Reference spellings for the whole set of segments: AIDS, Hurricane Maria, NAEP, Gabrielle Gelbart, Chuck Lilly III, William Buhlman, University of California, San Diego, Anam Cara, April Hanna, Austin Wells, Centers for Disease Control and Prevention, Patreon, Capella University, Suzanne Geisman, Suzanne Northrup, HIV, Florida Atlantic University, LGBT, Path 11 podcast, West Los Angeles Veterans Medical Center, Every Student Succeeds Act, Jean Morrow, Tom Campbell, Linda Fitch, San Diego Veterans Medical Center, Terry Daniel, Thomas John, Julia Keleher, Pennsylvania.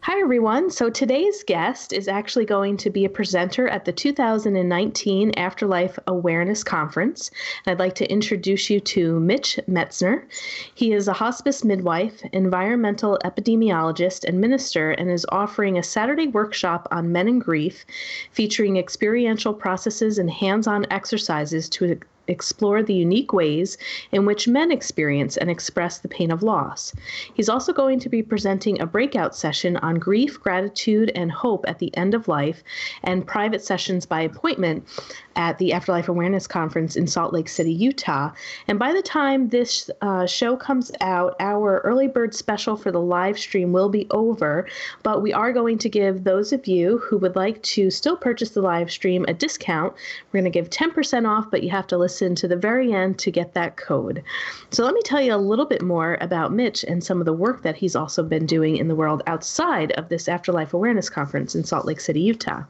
Hi, everyone. So today's guest is actually going to be a presenter at the 2019 Afterlife Awareness Conference. I'd like to introduce you to Mitch Metzner. He is a hospice midwife, environmental epidemiologist, and minister, and is offering a Saturday workshop on men and grief, featuring experiential processes and hands-on exercises to explore the unique ways in which men experience and express the pain of loss. He's also going to be presenting a breakout session on grief, gratitude, and hope at the end of life, and private sessions by appointment at the Afterlife Awareness Conference in Salt Lake City, Utah. And by the time this show comes out, our early bird special for the live stream will be over, but we are going to give those of you who would like to still purchase the live stream a discount. We're going to give 10% off, but you have to listen to the very end to get that code. So let me tell you a little bit more about Mitch and some of the work that he's also been doing in the world outside of this Afterlife Awareness Conference in Salt Lake City, Utah.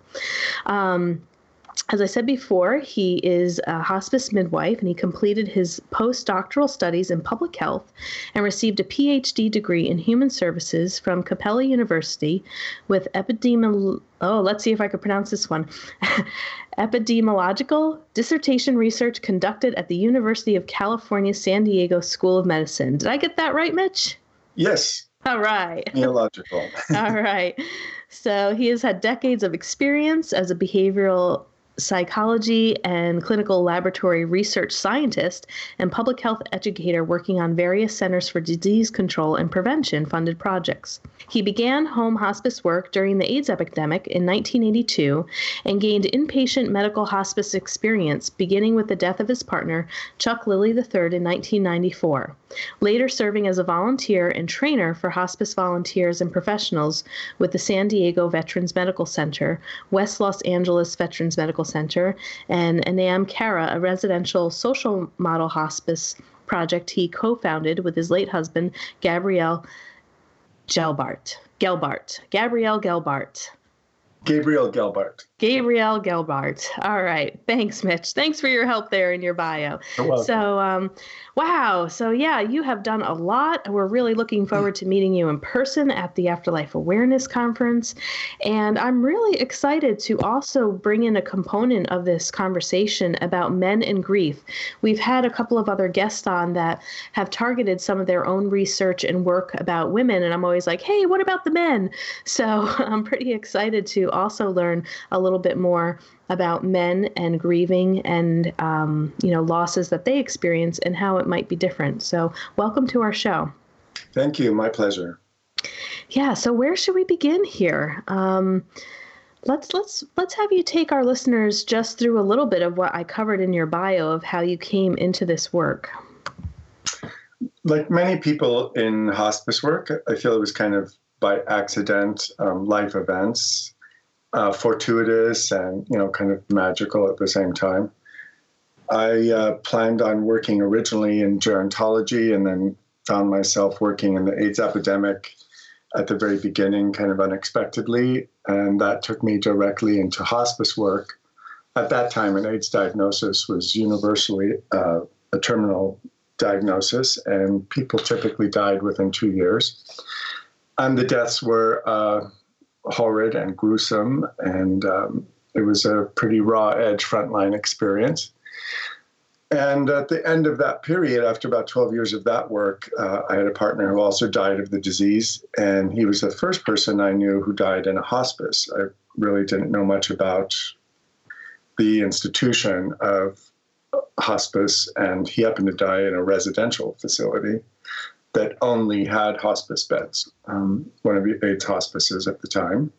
As I said before, he is a hospice midwife, and he completed his postdoctoral studies in public health and received a PhD degree in human services from Capella University with epidemiological dissertation research conducted at the University of California, San Diego School of Medicine. Did I get that right, Mitch? Yes. All right. Epidemiological. All right. So he has had decades of experience as a behavioral psychology and clinical laboratory research scientist and public health educator working on various Centers for Disease Control and Prevention funded projects. He began home hospice work during the AIDS epidemic in 1982 and gained inpatient medical hospice experience beginning with the death of his partner, Chuck Lilly III, in 1994, later serving as a volunteer and trainer for hospice volunteers and professionals with the San Diego Veterans Medical Center, West Los Angeles Veterans Medical Center, and Anam Cara, a residential social model hospice project he co-founded with his late husband, Gabrielle Gelbart. All right. Thanks, Mitch. Thanks for your help there in your bio. So, wow. So yeah, you have done a lot. We're really looking forward to meeting you in person at the Afterlife Awareness Conference. And I'm really excited to also bring in a component of this conversation about men and grief. We've had a couple of other guests on that have targeted some of their own research and work about women. And I'm always like, hey, what about the men? So I'm pretty excited to also learn a little bit more about men and grieving and, losses that they experience and how it might be different. So welcome to our show. Thank you. My pleasure. Yeah. So where should we begin here? Let's have you take our listeners just through a little bit of what I covered in your bio of how you came into this work. Like many people in hospice work, I feel it was kind of by accident, life events. Fortuitous and, kind of magical at the same time. I planned on working originally in gerontology and then found myself working in the AIDS epidemic at the very beginning, kind of unexpectedly. And that took me directly into hospice work. At that time, an AIDS diagnosis was universally a terminal diagnosis, and people typically died within 2 years. And the deaths were horrid and gruesome, and it was a pretty raw edge frontline experience. And at the end of that period, after about 12 years of that work, I had a partner who also died of the disease, and he was the first person I knew who died in a hospice. I really didn't know much about the institution of hospice, and he happened to die in a residential facility that only had hospice beds, one of the AIDS hospices at the time.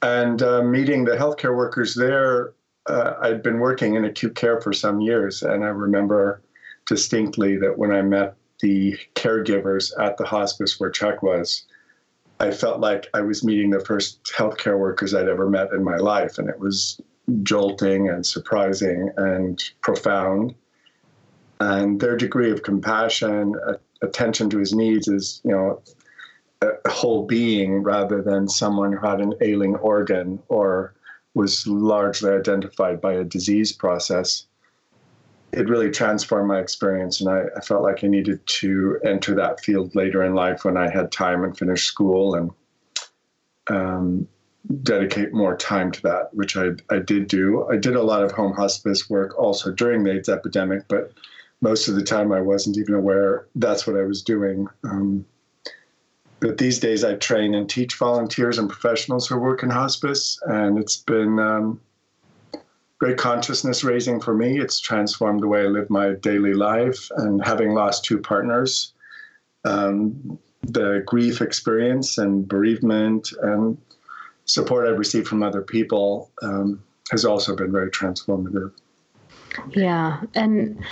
And meeting the healthcare workers there, I'd been working in acute care for some years, and I remember distinctly that when I met the caregivers at the hospice where Chuck was, I felt like I was meeting the first healthcare workers I'd ever met in my life, and it was jolting and surprising and profound. And their degree of compassion, attention to his needs is, you know, a whole being rather than someone who had an ailing organ or was largely identified by a disease process. It really transformed my experience, and I felt like I needed to enter that field later in life when I had time and finished school and dedicate more time to that, which I did do. I did a lot of home hospice work also during the AIDS epidemic, but most of the time I wasn't even aware that's what I was doing. But these days I train and teach volunteers and professionals who work in hospice, and it's been great consciousness raising for me. It's transformed the way I live my daily life, and having lost two partners, the grief experience and bereavement and support I've received from other people has also been very transformative. Yeah. And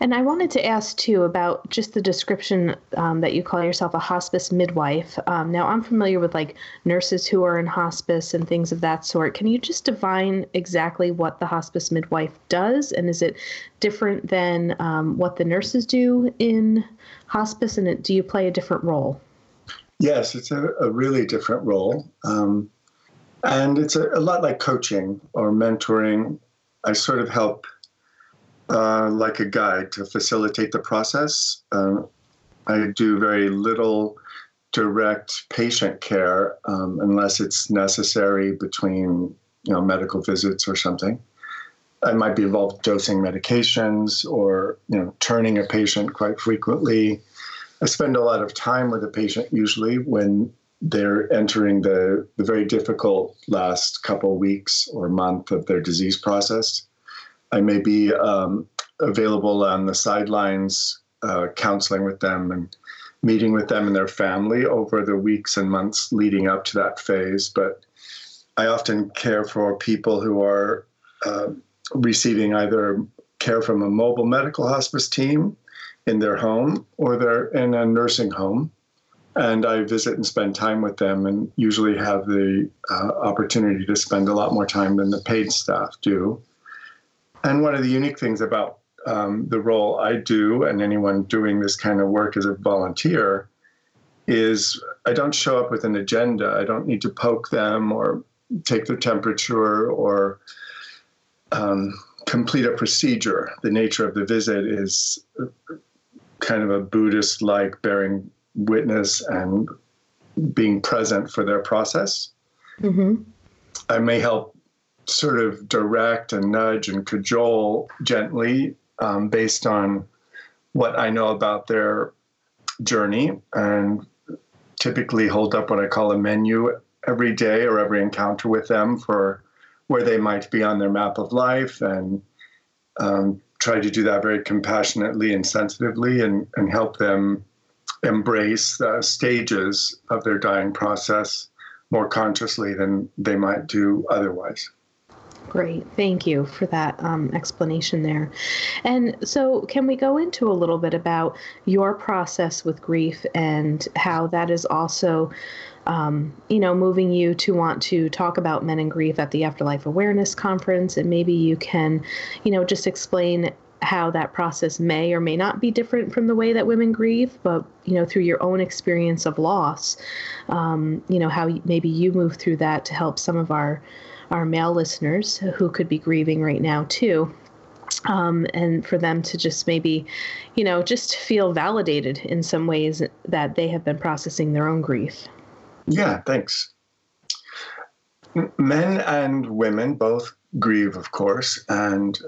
I wanted to ask too about just the description that you call yourself a hospice midwife. Now I'm familiar with like nurses who are in hospice and things of that sort. Can you just define exactly what the hospice midwife does? And is it different than what the nurses do in hospice? And do you play a different role? Yes, it's a really different role. And it's a lot like coaching or mentoring. I sort of help like a guide to facilitate the process. I do very little direct patient care unless it's necessary between, you know, medical visits or something. I might be involved dosing medications or, you know, turning a patient quite frequently. I spend a lot of time with a patient usually when they're entering the very difficult last couple weeks or month of their disease process. I may be available on the sidelines, counseling with them and meeting with them and their family over the weeks and months leading up to that phase. But I often care for people who are receiving either care from a mobile medical hospice team in their home, or they're in a nursing home. And I visit and spend time with them, and usually have the opportunity to spend a lot more time than the paid staff do. And one of the unique things about the role I do, and anyone doing this kind of work as a volunteer, is I don't show up with an agenda. I don't need to poke them or take their temperature or complete a procedure. The nature of the visit is kind of a Buddhist-like bearing witness and being present for their process. Mm-hmm. I may help sort of direct and nudge and cajole gently based on what I know about their journey, and typically hold up what I call a menu every day or every encounter with them for where they might be on their map of life, and try to do that very compassionately and sensitively, and help them embrace the stages of their dying process more consciously than they might do otherwise. Great. Thank you for that explanation there. And so can we go into a little bit about your process with grief and how that is also, you know, moving you to want to talk about men and grief at the Afterlife Awareness Conference? And maybe you can, you know, just explain how that process may or may not be different from the way that women grieve, but, you know, through your own experience of loss, you know, how maybe you move through that to help some of our male listeners who could be grieving right now too. And for them to just maybe, you know, just feel validated in some ways that they have been processing their own grief. Yeah, thanks. Men and women both grieve, of course, and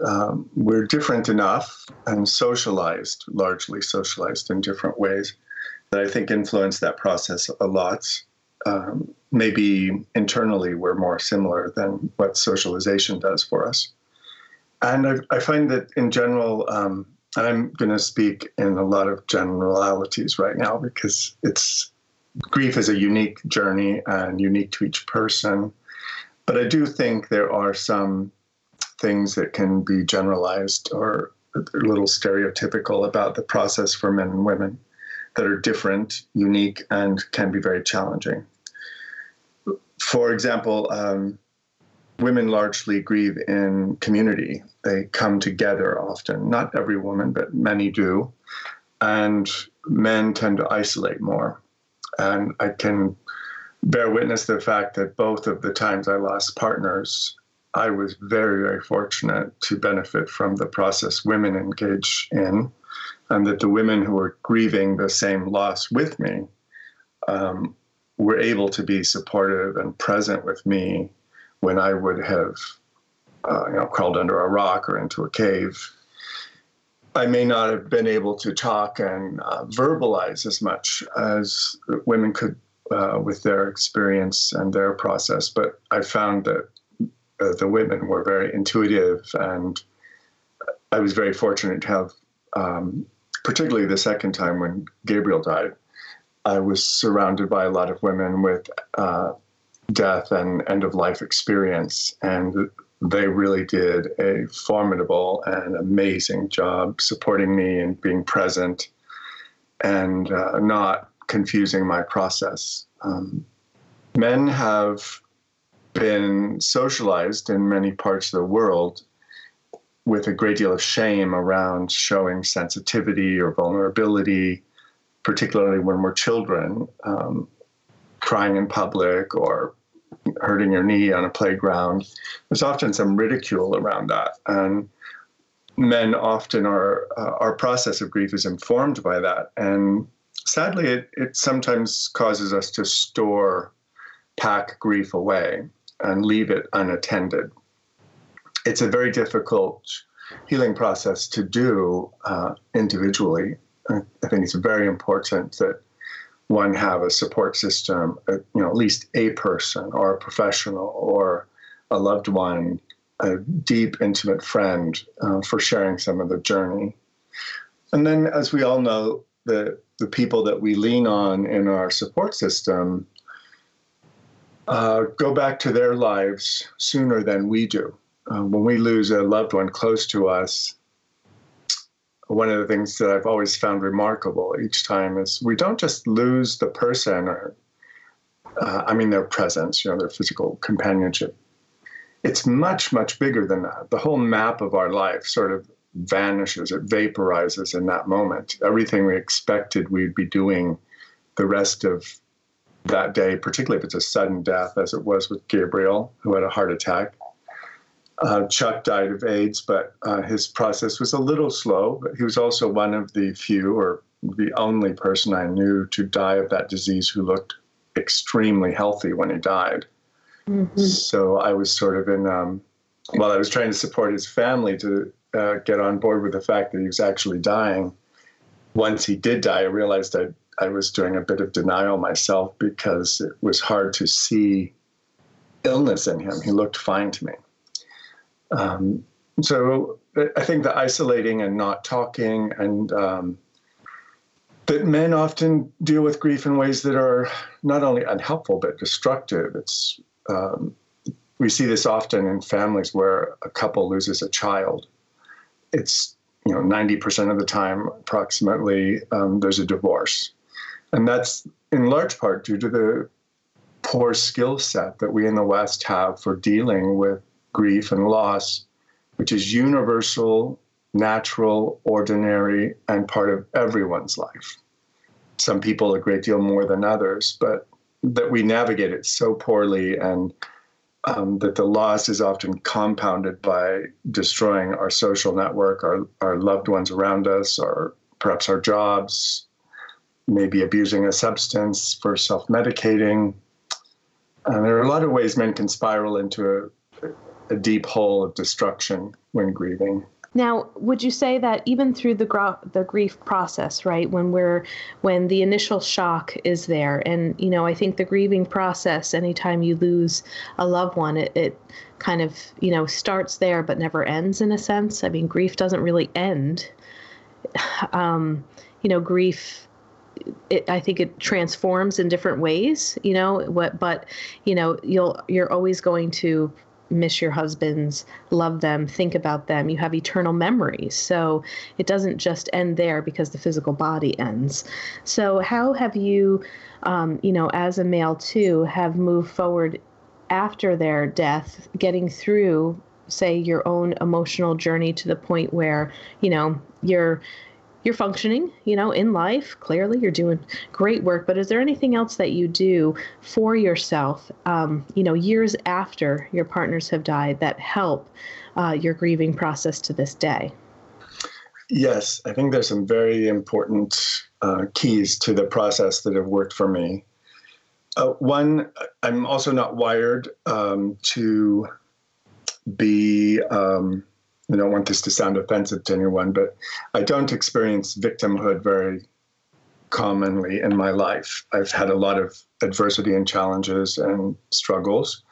we're different enough and socialized, largely socialized in different ways that I think influence that process a lot. Maybe internally we're more similar than what socialization does for us. And I find that in general, I'm going to speak in a lot of generalities right now because grief is a unique journey and unique to each person. But I do think there are some things that can be generalized or a little stereotypical about the process for men and women that are different, unique, and can be very challenging. For example, women largely grieve in community. They come together often. Not every woman, but many do. And men tend to isolate more. And I can bear witness to the fact that both of the times I lost partners, I was very, very fortunate to benefit from the process women engage in, and that the women who were grieving the same loss with me were able to be supportive and present with me when I would have crawled under a rock or into a cave. I may not have been able to talk and verbalize as much as women could with their experience and their process, but I found that the women were very intuitive, and I was very fortunate to have, particularly the second time when Gabriel died, I was surrounded by a lot of women with death and end-of-life experience, and they really did a formidable and amazing job supporting me and being present and not confusing my process. Men have been socialized in many parts of the world with a great deal of shame around showing sensitivity or vulnerability, particularly when we're children, crying in public or hurting your knee on a playground. There's often some ridicule around that. And men often are, our process of grief is informed by that. And sadly, it sometimes causes us to pack grief away and leave it unattended. It's a very difficult healing process to do individually. I think it's very important that one have a support system, at least a person or a professional or a loved one, a deep, intimate friend for sharing some of the journey. And then, as we all know, the people that we lean on in our support system go back to their lives sooner than we do. When we lose a loved one close to us, one of the things that I've always found remarkable each time is we don't just lose the person or, their presence, their physical companionship. It's much, much bigger than that. The whole map of our life sort of vanishes. It vaporizes in that moment. Everything we expected we'd be doing the rest of that day, particularly if it's a sudden death, as it was with Gabriel, who had a heart attack. Chuck died of AIDS, but his process was a little slow. But he was also one of the few or the only person I knew to die of that disease who looked extremely healthy when he died. Mm-hmm. So I was sort of while I was trying to support his family to get on board with the fact that he was actually dying, once he did die, I realized I was doing a bit of denial myself because it was hard to see illness in him. He looked fine to me. So I think the isolating and not talking and that men often deal with grief in ways that are not only unhelpful but destructive. It's we see this often in families where a couple loses a child. It's 90% of the time approximately there's a divorce, and that's in large part due to the poor skill set that we in the West have for dealing with grief and loss, which is universal, natural, ordinary, and part of everyone's life. Some people a great deal more than others, but that we navigate it so poorly, and that the loss is often compounded by destroying our social network, our loved ones around us, or perhaps our jobs, maybe abusing a substance for self-medicating. And there are a lot of ways men can spiral into a deep hole of destruction when grieving. Now, would you say that even through the grief process, right, when the initial shock is there, and I think the grieving process, anytime you lose a loved one, it kind of starts there but never ends in a sense. I mean, grief doesn't really end. Grief. I think it transforms in different ways. You're always going to miss your husbands, love them, think about them. You have eternal memories. So it doesn't just end there because the physical body ends. So how have you, as a male too, have moved forward after their death, getting through, say, your own emotional journey to the point where, you know, you're functioning, you know, in life. Clearly, you're doing great work. But is there anything else that you do for yourself, you know, years after your partners have died that help your grieving process to this day? Yes, I think there's some very important keys to the process that have worked for me. One, I'm also not wired to be, I don't want this to sound offensive to anyone, but I don't experience victimhood very commonly in my life. I've had a lot of adversity and challenges and struggles,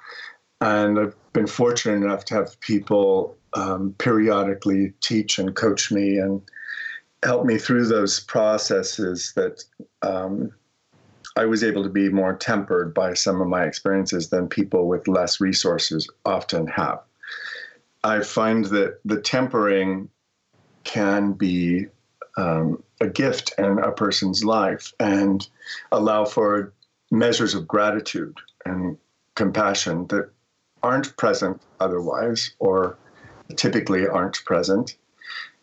and I've been fortunate enough to have people periodically teach and coach me and help me through those processes that I was able to be more tempered by some of my experiences than people with less resources often have. I find that the tempering can be a gift in a person's life and allow for measures of gratitude and compassion that aren't present otherwise or typically aren't present.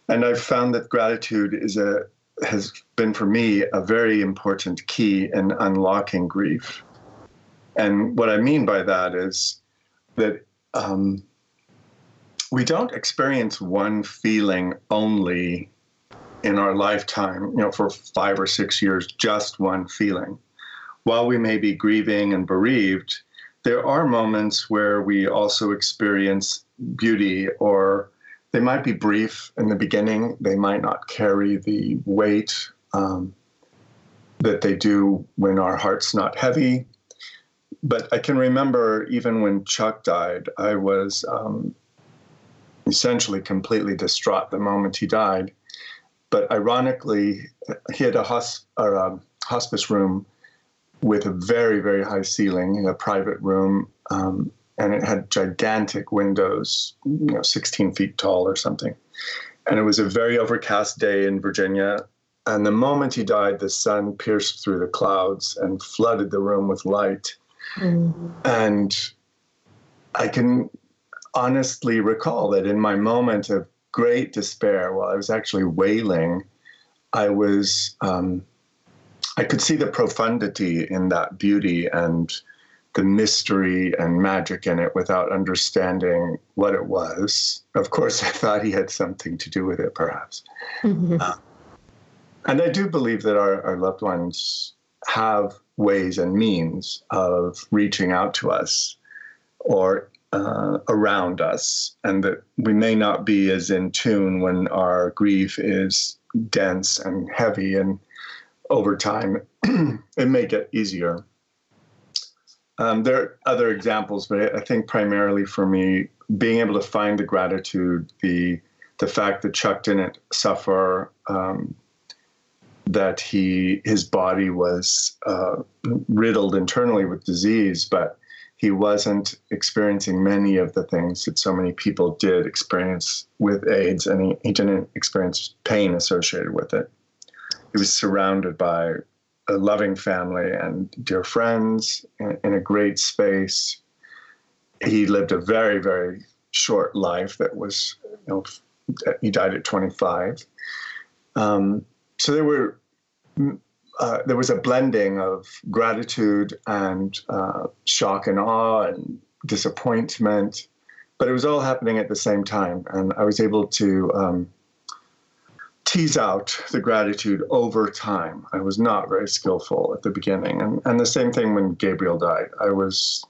And I've found that gratitude has been for me a very important key in unlocking grief. And what I mean by that is that we don't experience one feeling only in our lifetime, you know, for 5 or 6 years, just one feeling. While we may be grieving and bereaved, there are moments where we also experience beauty, or they might be brief in the beginning. They might not carry the weight that they do when our heart's not heavy. But I can remember even when Chuck died, I was essentially completely distraught the moment he died. But ironically, he had a hospice room with a very, very high ceiling in a private room, and it had gigantic windows, you know, 16 feet tall or something. And it was a very overcast day in Virginia. And the moment he died, the sun pierced through the clouds and flooded the room with light. Mm-hmm. And I can honestly recall that in my moment of great despair, while I was actually wailing, I could see the profundity in that beauty and the mystery and magic in it without understanding what it was. Of course, I thought he had something to do with it, perhaps. Mm-hmm. And I do believe that our loved ones have ways and means of reaching out to us or around us, and that we may not be as in tune when our grief is dense and heavy, and over time it may get easier. There are other examples, but I think primarily for me, being able to find the gratitude, the fact that Chuck didn't suffer, that his body was riddled internally with disease, but he wasn't experiencing many of the things that so many people did experience with AIDS, and he didn't experience pain associated with it. He was surrounded by a loving family and dear friends in a great space. He lived a very, very short life that was, you know, he died at 25. So there was a blending of gratitude and shock and awe and disappointment, but it was all happening at the same time. And I was able to tease out the gratitude over time. I was not very skillful at the beginning. And the same thing when Gabriel died. I was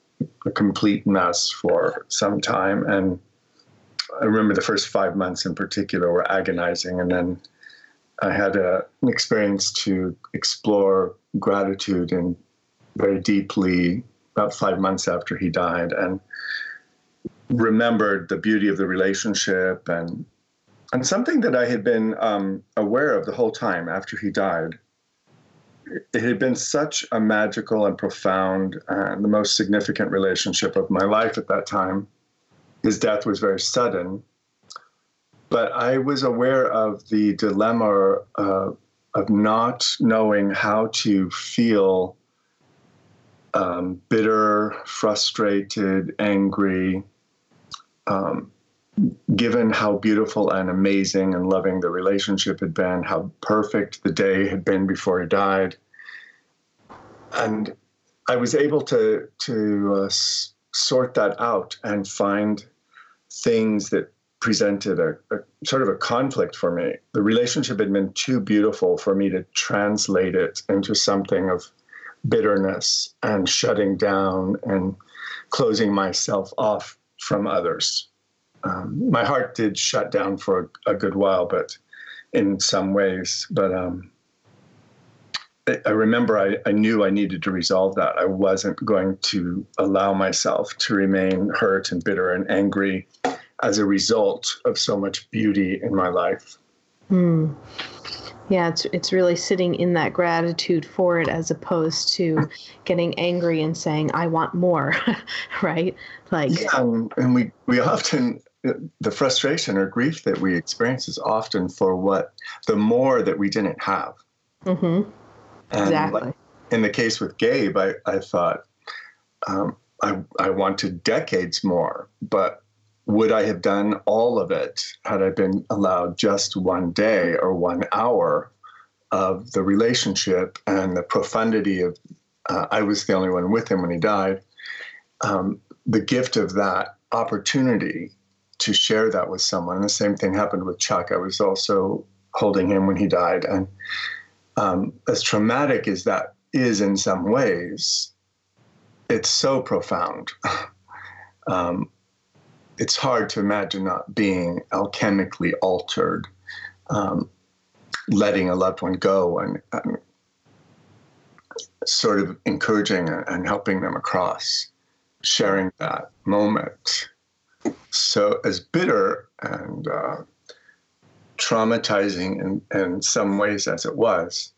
a complete mess for some time. And I remember the first 5 months in particular were agonizing. And then I had an experience to explore gratitude and very deeply about 5 months after he died, and remembered the beauty of the relationship. And something that I had been aware of the whole time after he died, it had been such a magical and profound and the most significant relationship of my life at that time. His death was very sudden, but I was aware of the dilemma of not knowing how to feel bitter, frustrated, angry, given how beautiful and amazing and loving the relationship had been, how perfect the day had been before he died. And I was able to sort that out and find things that presented a sort of a conflict for me. The relationship had been too beautiful for me to translate it into something of bitterness and shutting down and closing myself off from others. My heart did shut down for a good while, but in some ways, I remember I knew I needed to resolve that. I wasn't going to allow myself to remain hurt and bitter and angry as a result of so much beauty in my life. Mm. Yeah, it's really sitting in that gratitude for it as opposed to getting angry and saying, I want more, right? Like, yeah, and we often, the frustration or grief that we experience is often for the more that we didn't have. Mm-hmm. And exactly. Like in the case with Gabe, I thought, I wanted decades more, but would I have done all of it had I been allowed just one day or 1 hour of the relationship and the profundity of, I was the only one with him when he died, the gift of that opportunity to share that with someone. And the same thing happened with Chuck. I was also holding him when he died. And as traumatic as that is in some ways, it's so profound. It's hard to imagine not being alchemically altered, letting a loved one go and sort of encouraging and helping them across, sharing that moment. So as bitter and traumatizing in some ways as it was,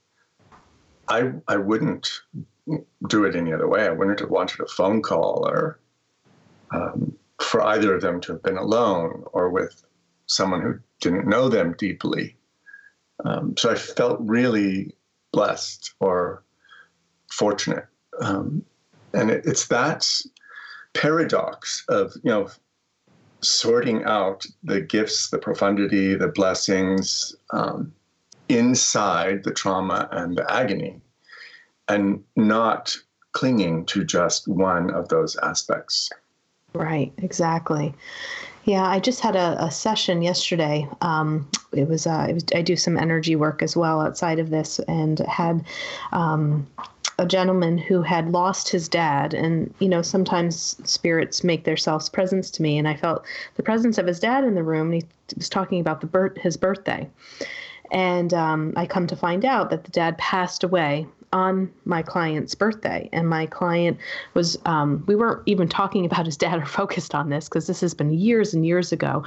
I wouldn't do it any other way. I wouldn't have wanted a phone call or for either of them to have been alone or with someone who didn't know them deeply. So I felt really blessed or fortunate. And it's that paradox of, sorting out the gifts, the profundity, the blessings inside the trauma and the agony, and not clinging to just one of those aspects. Right, exactly. Yeah, I just had a session yesterday. I do some energy work as well outside of this, and had a gentleman who had lost his dad. And, sometimes spirits make themselves presence to me. And I felt the presence of his dad in the room. And he was talking about his birthday. And I come to find out that the dad passed away on my client's birthday. And my client was, we weren't even talking about his dad or focused on this because this has been years and years ago,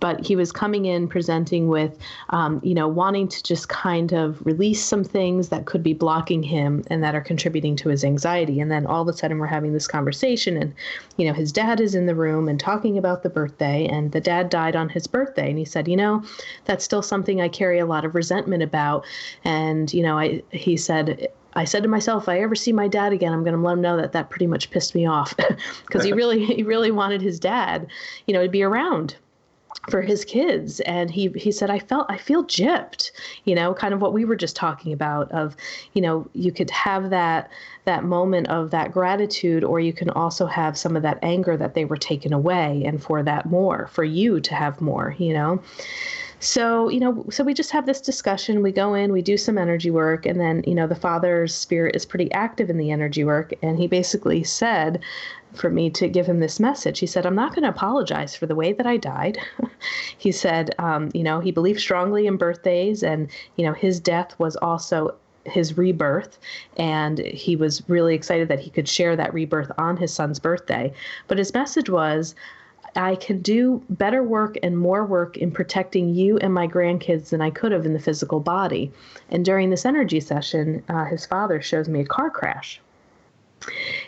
but he was coming in presenting with, wanting to just kind of release some things that could be blocking him and that are contributing to his anxiety. And then all of a sudden we're having this conversation and, his dad is in the room and talking about the birthday, and the dad died on his birthday. And he said, that's still something I carry a lot of resentment about. And, he said, I said to myself, if I ever see my dad again, I'm going to let him know that pretty much pissed me off, because he really wanted his dad, to be around for his kids. And he said, I feel gypped, kind of what we were just talking about of, you could have that moment of that gratitude, or you can also have some of that anger that they were taken away and for that more, for you to have more, So, so we just have this discussion, we go in, we do some energy work, and then, the father's spirit is pretty active in the energy work. And he basically said for me to give him this message. He said, I'm not going to apologize for the way that I died. He said, he believed strongly in birthdays, and, his death was also his rebirth, and he was really excited that he could share that rebirth on his son's birthday. But his message was, I can do better work and more work in protecting you and my grandkids than I could have in the physical body. And during this energy session, his father shows me a car crash.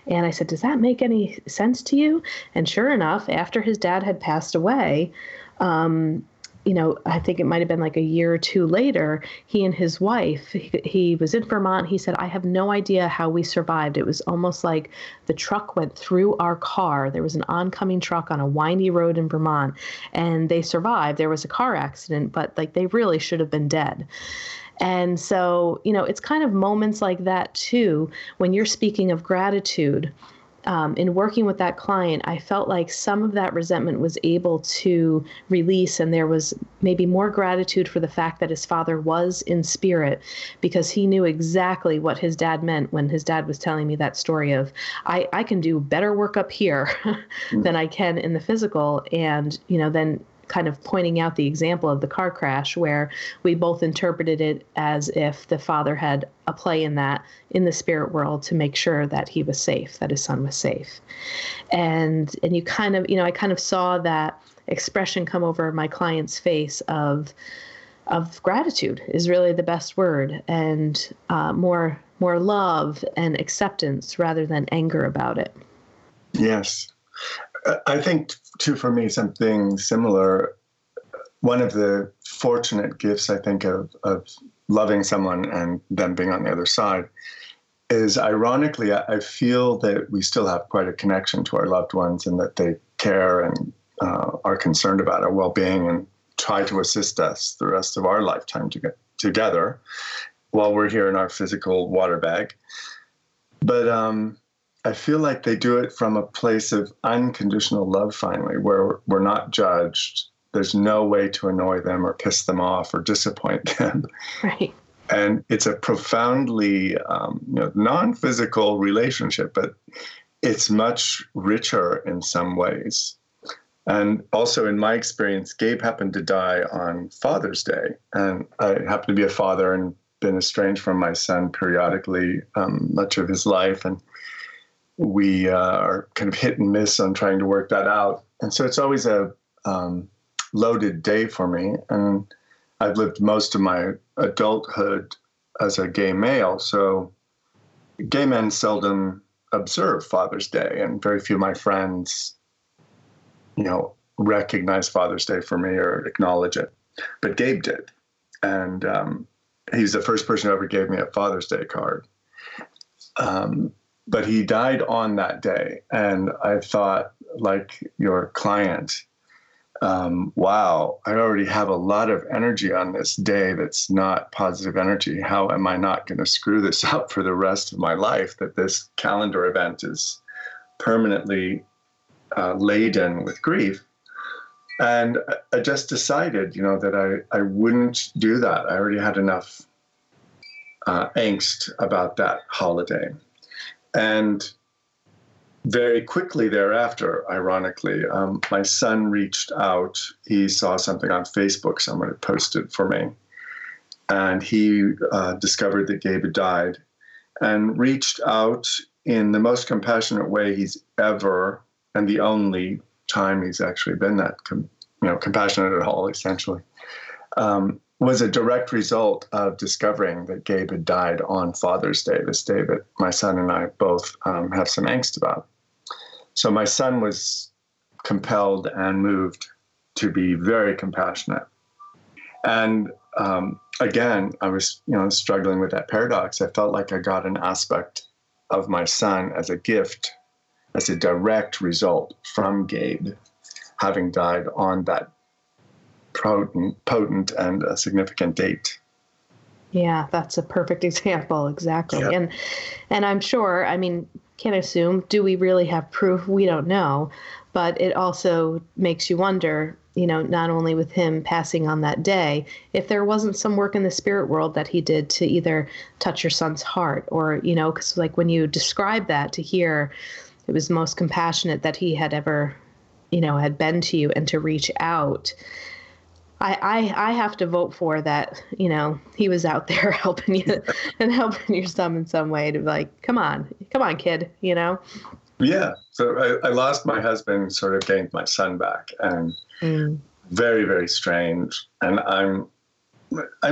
And I said, does that make any sense to you? And sure enough, after his dad had passed away, you know, I think it might have been like a year or two later, he and his wife, he was in Vermont. He said, I have no idea how we survived. It was almost like the truck went through our car. There was an oncoming truck on a windy road in Vermont, and they survived. There was a car accident, but like they really should have been dead. And so, you know, it's kind of moments like that too, when you're speaking of gratitude. In working with that client, I felt like some of that resentment was able to release, and there was maybe more gratitude for the fact that his father was in spirit, because he knew exactly what his dad meant when his dad was telling me that story of, I can do better work up here than I can in the physical. And, you know, then kind of pointing out the example of the car crash, where we both interpreted it as if the father had a play in that in the spirit world to make sure that he was safe, that his son was safe. And you kind of, you know, I kind of saw that expression come over my client's face of gratitude is really the best word, and more love and acceptance rather than anger about it. Yes. I think, too, for me, something similar, one of the fortunate gifts, I think, of loving someone and them being on the other side is, ironically, I feel that we still have quite a connection to our loved ones, and that they care and are concerned about our well-being and try to assist us the rest of our lifetime to get together while we're here in our physical water bag. But I feel like they do it from a place of unconditional love, finally, where we're not judged. There's no way to annoy them or piss them off or disappoint them. Right. And it's a profoundly non-physical relationship, but it's much richer in some ways. And also, in my experience, Gabe happened to die on Father's Day. And I happen to be a father and been estranged from my son periodically much of his life. And we are kind of hit and miss on trying to work that out. And so it's always a loaded day for me. And I've lived most of my adulthood as a gay male. So gay men seldom observe Father's Day. And very few of my friends, you know, recognize Father's Day for me or acknowledge it. But Gabe did. And he's the first person who ever gave me a Father's Day card. But he died on that day. And I thought, like your client, wow, I already have a lot of energy on this day that's not positive energy. How am I not going to screw this up for the rest of my life, that this calendar event is permanently laden with grief? And I just decided, you know, that I wouldn't do that. I already had enough angst about that holiday. And very quickly thereafter, ironically, my son reached out. He saw something on Facebook someone had posted for me. And he discovered that Gabe had died and reached out in the most compassionate way he's ever, and the only time he's actually been that compassionate at all, essentially, was a direct result of discovering that Gabe had died on Father's Day, this day that my son and I both have some angst about. So my son was compelled and moved to be very compassionate. And again, I was, you know, struggling with that paradox. I felt like I got an aspect of my son as a gift, as a direct result from Gabe having died on that potent and a significant date. Yeah, that's a perfect example. Exactly. Yep. And I'm sure, I mean, can't assume, do we really have proof? We don't know. But it also makes you wonder, you know, not only with him passing on that day, if there wasn't some work in the spirit world that he did to either touch your son's heart or, you know, because like when you describe that, to hear it was the most compassionate that he had ever, you know, had been to you, and to reach out. I have to vote for that, you know, he was out there helping you and helping your son in some way, to be like, come on, kid, you know? Yeah. So I lost my husband, sort of gained my son back, and very, very strange. And I'm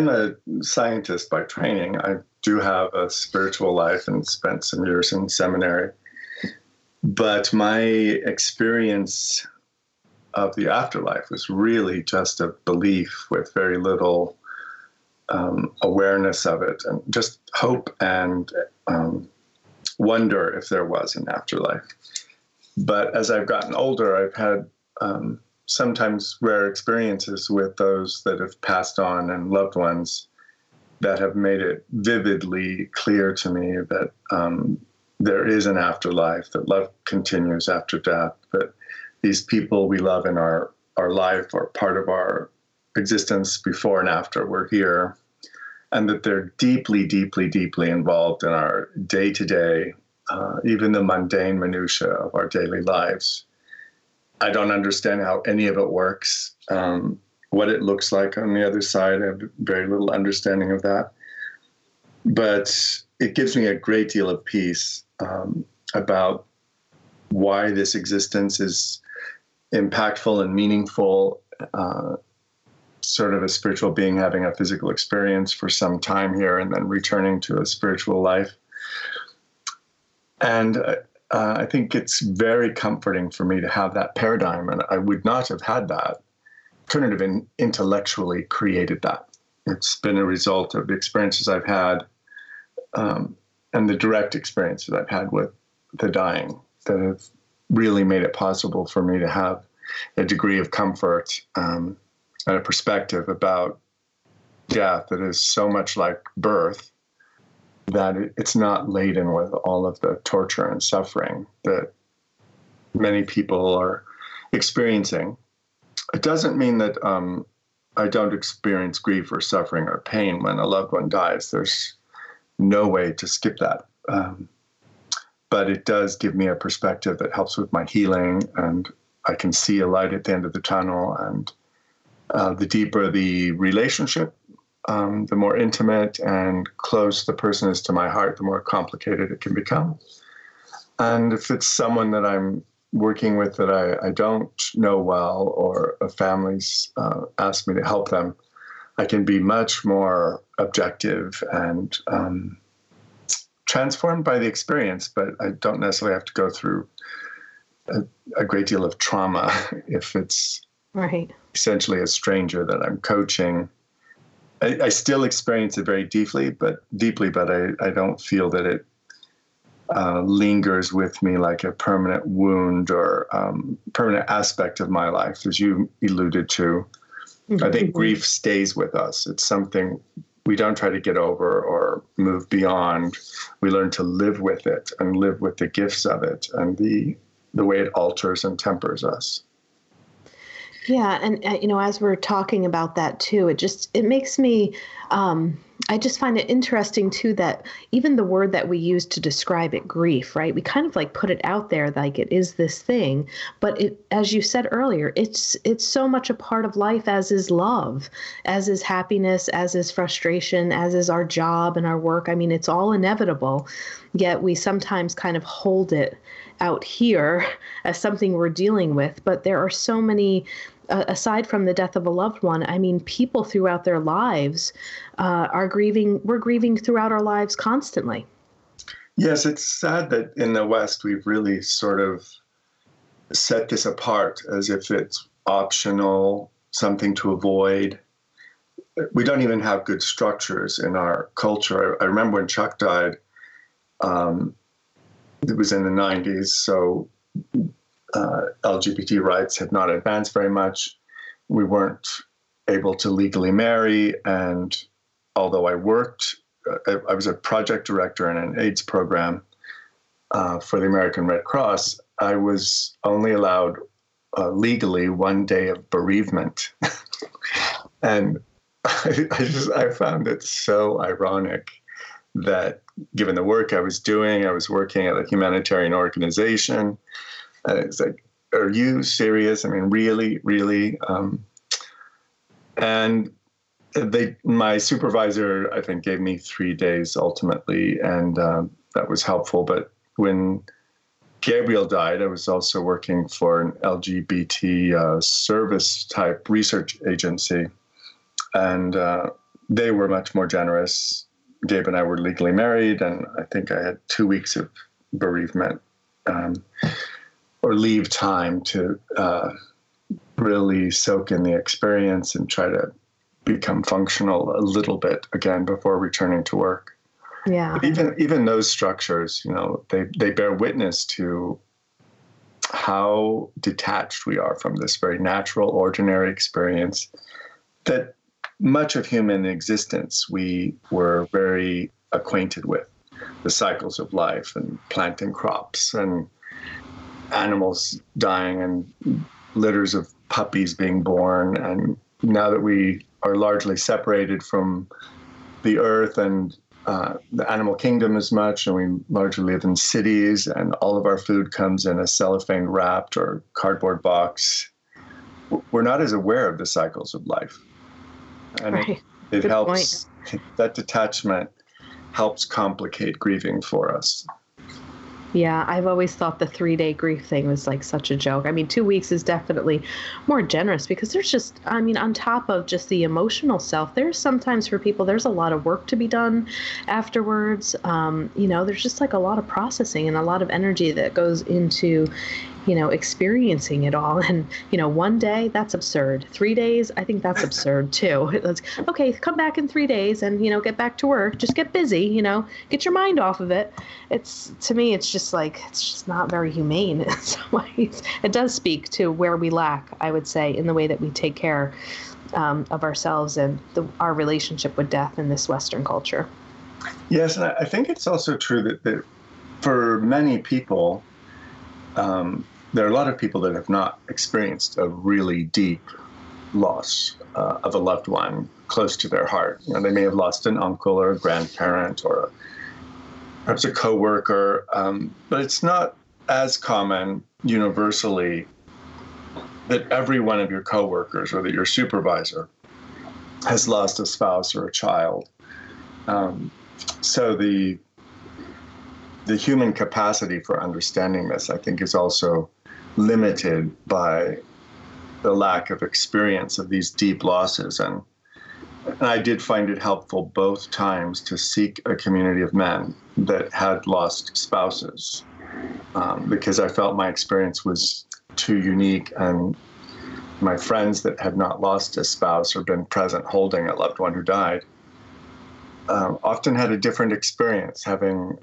a scientist by training. I do have a spiritual life and spent some years in seminary, but my experience of the afterlife was really just a belief with very little awareness of it, and just hope and wonder if there was an afterlife. But as I've gotten older, I've had sometimes rare experiences with those that have passed on and loved ones that have made it vividly clear to me that there is an afterlife, that love continues after death, that these people we love in our life are part of our existence before and after we're here, and that they're deeply, deeply, deeply involved in our day-to-day, even the mundane minutiae of our daily lives. I don't understand how any of it works, what it looks like on the other side. I have very little understanding of that. But it gives me a great deal of peace about why this existence is impactful and meaningful, sort of a spiritual being having a physical experience for some time here and then returning to a spiritual life. And I think it's very comforting for me to have that paradigm, and I would not have had that. Couldn't have been intellectually created that. It's been a result of the experiences I've had and the direct experiences I've had with the dying that have really made it possible for me to have a degree of comfort and a perspective about death that is so much like birth that it's not laden with all of the torture and suffering that many people are experiencing. It doesn't mean that I don't experience grief or suffering or pain when a loved one dies. There's no way to skip that. But it does give me a perspective that helps with my healing, and I can see a light at the end of the tunnel. And the deeper the relationship, the more intimate and close the person is to my heart, the more complicated it can become. And if it's someone that I'm working with that I don't know well, or a family's asked me to help them, I can be much more objective and transformed by the experience, but I don't necessarily have to go through a great deal of trauma if it's right. Essentially a stranger that I'm coaching. I still experience it very deeply, but I don't feel that it lingers with me like a permanent wound or permanent aspect of my life, as you alluded to. Mm-hmm. I think grief stays with us. It's something we don't try to get over or move beyond. We learn to live with it and live with the gifts of it and the way it alters and tempers us. Yeah. And, as we're talking about that too, it makes me, I just find it interesting too, that even the word that we use to describe it, grief, right? We kind of like put it out there, like it is this thing, but it, as you said earlier, it's so much a part of life, as is love, as is happiness, as is frustration, as is our job and our work. I mean, it's all inevitable, yet we sometimes kind of hold it out here as something we're dealing with. But there are so many, aside from the death of a loved one, I mean, people throughout their lives are grieving. We're grieving throughout our lives constantly. Yes, it's sad that in the West, we've really sort of set this apart as if it's optional, something to avoid. We don't even have good structures in our culture. I remember when Chuck died, it was in the 90s, so LGBT rights had not advanced very much. We weren't able to legally marry, and although I worked, I was a project director in an AIDS program for the American Red Cross, I was only allowed legally one day of bereavement. And I found it so ironic that given the work I was doing, I was working at a humanitarian organization. It's like, are you serious? I mean, really, really? And my supervisor, I think, gave me 3 days ultimately, and that was helpful. But when Gabrielle died, I was also working for an LGBT service-type research agency, and they were much more generous. Gabe and I were legally married, and I think I had 2 weeks of bereavement or leave time really soak in the experience and try to become functional a little bit again before returning to work. Yeah. But even those structures, you know, they bear witness to how detached we are from this very natural, ordinary experience that much of human existence we were very acquainted with. The cycles of life and planting crops and animals dying and litters of puppies being born. And now that we are largely separated from the earth and the animal kingdom as much, and we largely live in cities, and all of our food comes in a cellophane wrapped or cardboard box, we're not as aware of the cycles of life. And right. It helps point. That detachment helps complicate grieving for us. Yeah, I've always thought the 3-day grief thing was like such a joke. I mean, 2 weeks is definitely more generous because there's just, I mean, on top of just the emotional self, there's sometimes for people, there's a lot of work to be done afterwards. You know, there's just like a lot of processing and a lot of energy that goes into, you know, experiencing it all. And, you know, 1 day, that's absurd. 3 days, I think that's absurd too. It's, okay, come back in 3 days and, you know, get back to work. Just get busy, you know, get your mind off of it. It's just not very humane in some ways. It does speak to where we lack, I would say, in the way that we take care of ourselves and our relationship with death in this Western culture. Yes, and I think it's also true that for many people, there are a lot of people that have not experienced a really deep loss of a loved one close to their heart. You know, they may have lost an uncle or a grandparent or perhaps a coworker, but it's not as common universally that every one of your coworkers or that your supervisor has lost a spouse or a child. So the human capacity for understanding this, I think, is also limited by the lack of experience of these deep losses. And I did find it helpful both times to seek a community of men that had lost spouses, because I felt my experience was too unique, and my friends that had not lost a spouse or been present holding a loved one who died often had a different experience, having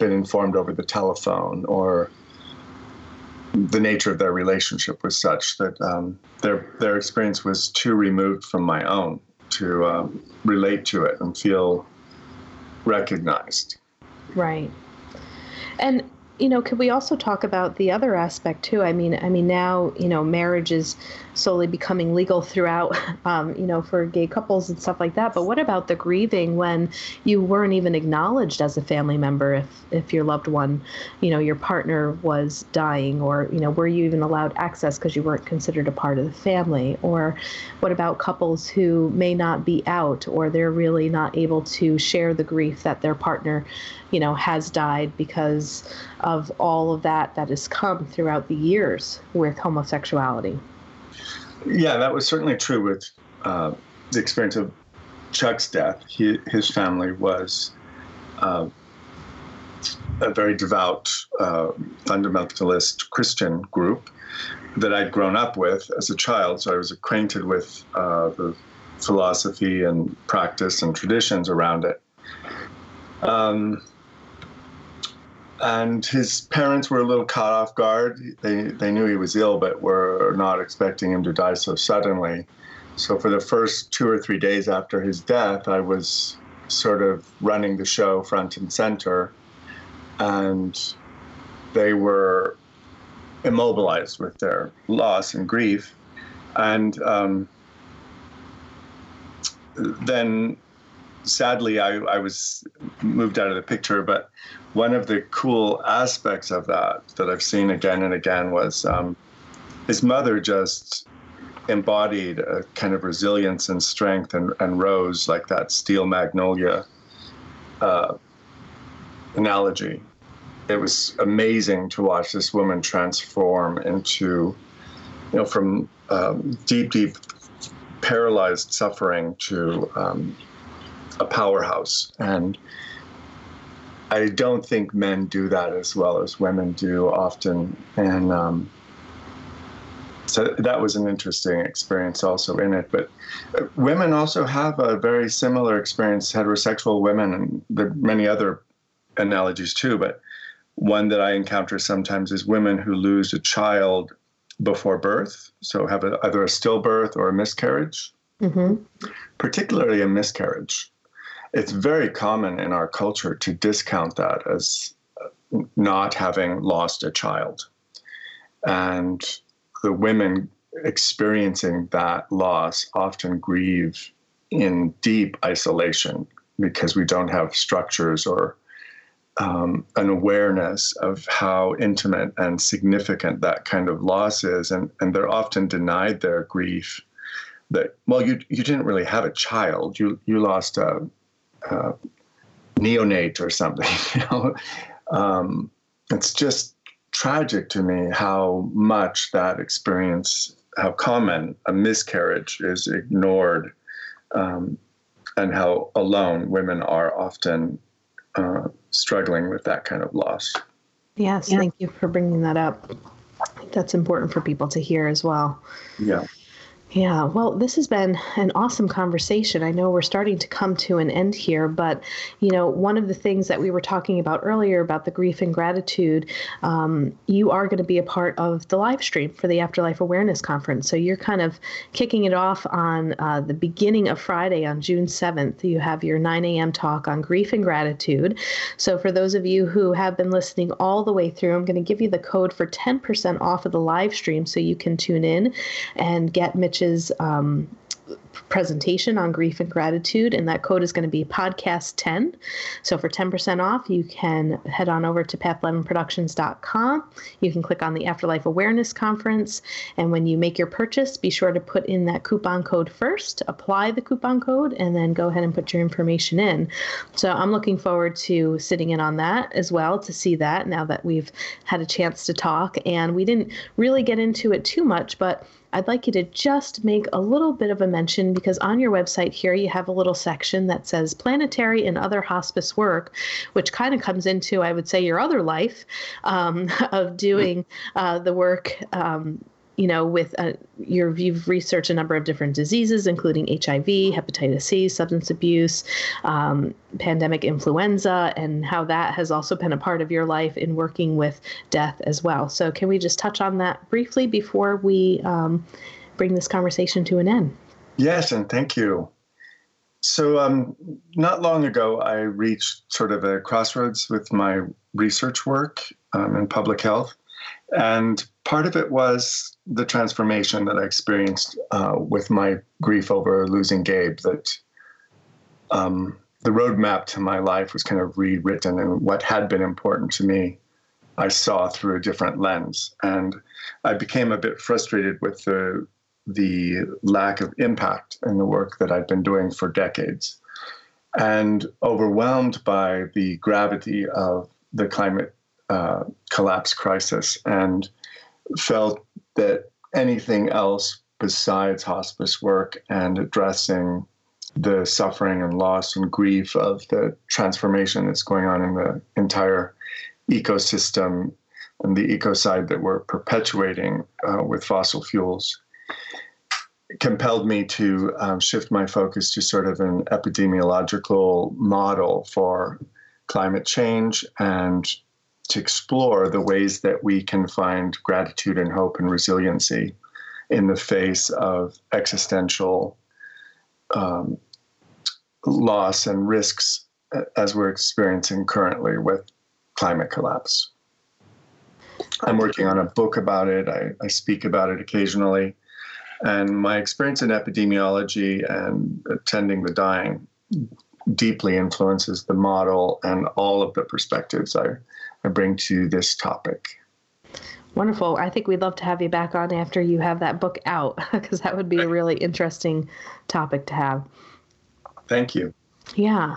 been informed over the telephone, or the nature of their relationship was such that their experience was too removed from my own to relate to it and feel recognized. Right. And, you know, could we also talk about the other aspect too? I mean, now, you know, marriage is slowly becoming legal throughout, you know, for gay couples and stuff like that. But what about the grieving when you weren't even acknowledged as a family member, if your loved one, you know, your partner was dying, or, you know, were you even allowed access because you weren't considered a part of the family? Or what about couples who may not be out, or they're really not able to share the grief that their partner, you know, has died because of all of that has come throughout the years with homosexuality? Yeah, that was certainly true with the experience of Chuck's death. His family was a very devout, fundamentalist Christian group that I'd grown up with as a child. So I was acquainted with the philosophy and practice and traditions around it. And his parents were a little caught off guard. They knew he was ill, but were not expecting him to die so suddenly. So for the first 2 or 3 days after his death, I was sort of running the show front and center. And they were immobilized with their loss and grief. And then sadly, I was moved out of the picture, but one of the cool aspects of that I've seen again and again was his mother just embodied a kind of resilience and strength and rose like that steel magnolia analogy. It was amazing to watch this woman transform into, you know, from deep paralyzed suffering to a powerhouse. And I don't think men do that as well as women do often. And So that was an interesting experience also in it. But women also have a very similar experience, heterosexual women, and there are many other analogies too. But one that I encounter sometimes is women who lose a child before birth, so have either a stillbirth or a miscarriage, mm-hmm. particularly a miscarriage. It's very common in our culture to discount that as not having lost a child. And the women experiencing that loss often grieve in deep isolation because we don't have structures or an awareness of how intimate and significant that kind of loss is. And they're often denied their grief that, well, you didn't really have a child. You lost a neonate or something. You know? It's just tragic to me how much that experience, how common a miscarriage is ignored, and how alone women are often struggling with that kind of loss. Yes, yeah. Thank you for bringing that up. I think that's important for people to hear as well. Yeah. Yeah. Well, this has been an awesome conversation. I know we're starting to come to an end here, but, you know, one of the things that we were talking about earlier about the grief and gratitude, you are going to be a part of the live stream for the Afterlife Awareness Conference. So you're kind of kicking it off on the beginning of Friday on June 7th. You have your 9 a.m. talk on grief and gratitude. So for those of you who have been listening all the way through, I'm going to give you the code for 10% off of the live stream so you can tune in and get Mitch's presentation on grief and gratitude, and that code is going to be podcast 10. So for 10% off, you can head on over to path11productions.com. You can click on the Afterlife Awareness Conference, and when you make your purchase, be sure to put in that coupon code first, apply the coupon code, and then go ahead and put your information in. So I'm looking forward to sitting in on that as well, to see that now that we've had a chance to talk. And we didn't really get into it too much, but I'd like you to just make a little bit of a mention, because on your website here, you have a little section that says planetary and other hospice work, which kind of comes into, I would say, your other life of doing the work, you know, with you've researched a number of different diseases, including HIV, hepatitis C, substance abuse, pandemic influenza, and how that has also been a part of your life in working with death as well. So can we just touch on that briefly before we bring this conversation to an end? Yes, and thank you. So not long ago, I reached sort of a crossroads with my research work in public health. And part of it was the transformation that I experienced with my grief over losing Gabe, that the roadmap to my life was kind of rewritten, and what had been important to me, I saw through a different lens. And I became a bit frustrated with the lack of impact in the work that I'd been doing for decades, and overwhelmed by the gravity of the climate collapse crisis, and felt that anything else besides hospice work and addressing the suffering and loss and grief of the transformation that's going on in the entire ecosystem and the ecocide that we're perpetuating with fossil fuels compelled me to shift my focus to sort of an epidemiological model for climate change, and to explore the ways that we can find gratitude and hope and resiliency in the face of existential loss and risks as we're experiencing currently with climate collapse. I'm working on a book about it. I speak about it occasionally. And my experience in epidemiology and attending the dying deeply influences the model and all of the perspectives I bring to this topic. Wonderful. I think we'd love to have you back on after you have that book out, because that would be a really interesting topic to have. Thank you. Yeah.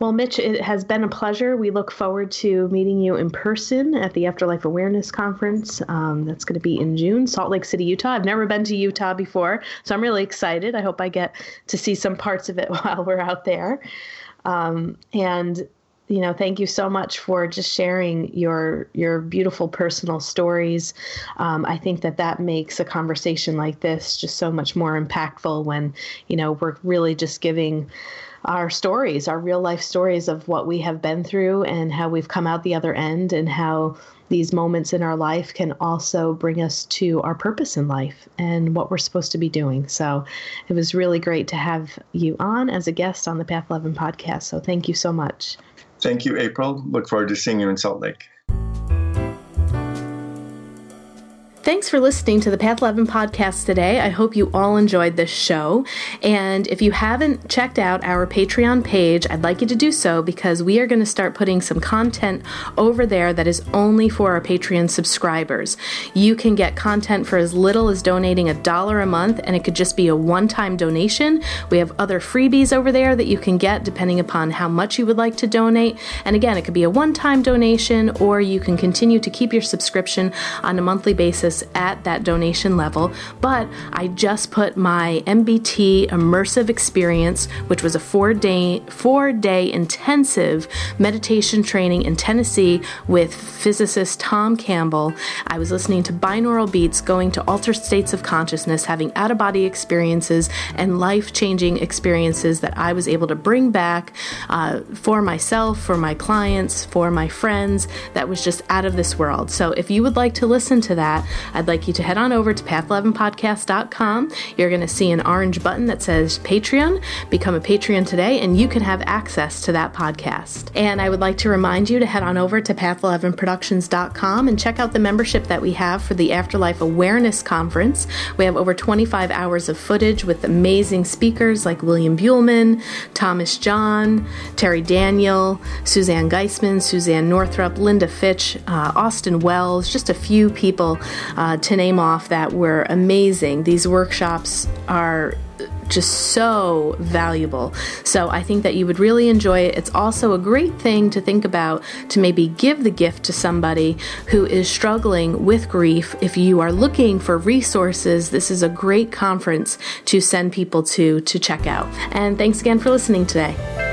Well, Mitch, it has been a pleasure. We look forward to meeting you in person at the Afterlife Awareness Conference. That's going to be in June, Salt Lake City, Utah. I've never been to Utah before, so I'm really excited. I hope I get to see some parts of it while we're out there. And you know, thank you so much for just sharing your beautiful personal stories. I think that makes a conversation like this just so much more impactful when, you know, we're really just giving our stories, our real life stories of what we have been through and how we've come out the other end, and how these moments in our life can also bring us to our purpose in life and what we're supposed to be doing. So it was really great to have you on as a guest on the Path 11 podcast. So thank you so much. Thank you, April. Look forward to seeing you in Salt Lake. Thanks for listening to the Path 11 podcast today. I hope you all enjoyed this show. And if you haven't checked out our Patreon page, I'd like you to do so, because we are going to start putting some content over there that is only for our Patreon subscribers. You can get content for as little as donating $1 a month, and it could just be a one-time donation. We have other freebies over there that you can get depending upon how much you would like to donate. And again, it could be a one-time donation, or you can continue to keep your subscription on a monthly basis at that donation level. But I just put my MBT immersive experience, which was a four-day intensive meditation training in Tennessee with physicist Tom Campbell. I was listening to binaural beats, going to altered states of consciousness, having out-of-body experiences and life-changing experiences that I was able to bring back for myself, for my clients, for my friends. That was just out of this world. So if you would like to listen to that, I'd like you to head on over to path11podcast.com. You're going to see an orange button that says Patreon. Become a Patreon today, and you can have access to that podcast. And I would like to remind you to head on over to path11productions.com and check out the membership that we have for the Afterlife Awareness Conference. We have over 25 hours of footage with amazing speakers like William Buhlman, Thomas John, Terry Daniel, Suzanne Geisman, Suzanne Northrup, Linda Fitch, Austin Wells, just a few people to name off that were amazing. These workshops are just so valuable. So I think that you would really enjoy it. It's also a great thing to think about, to maybe give the gift to somebody who is struggling with grief. If you are looking for resources, this is a great conference to send people to check out. And thanks again for listening today.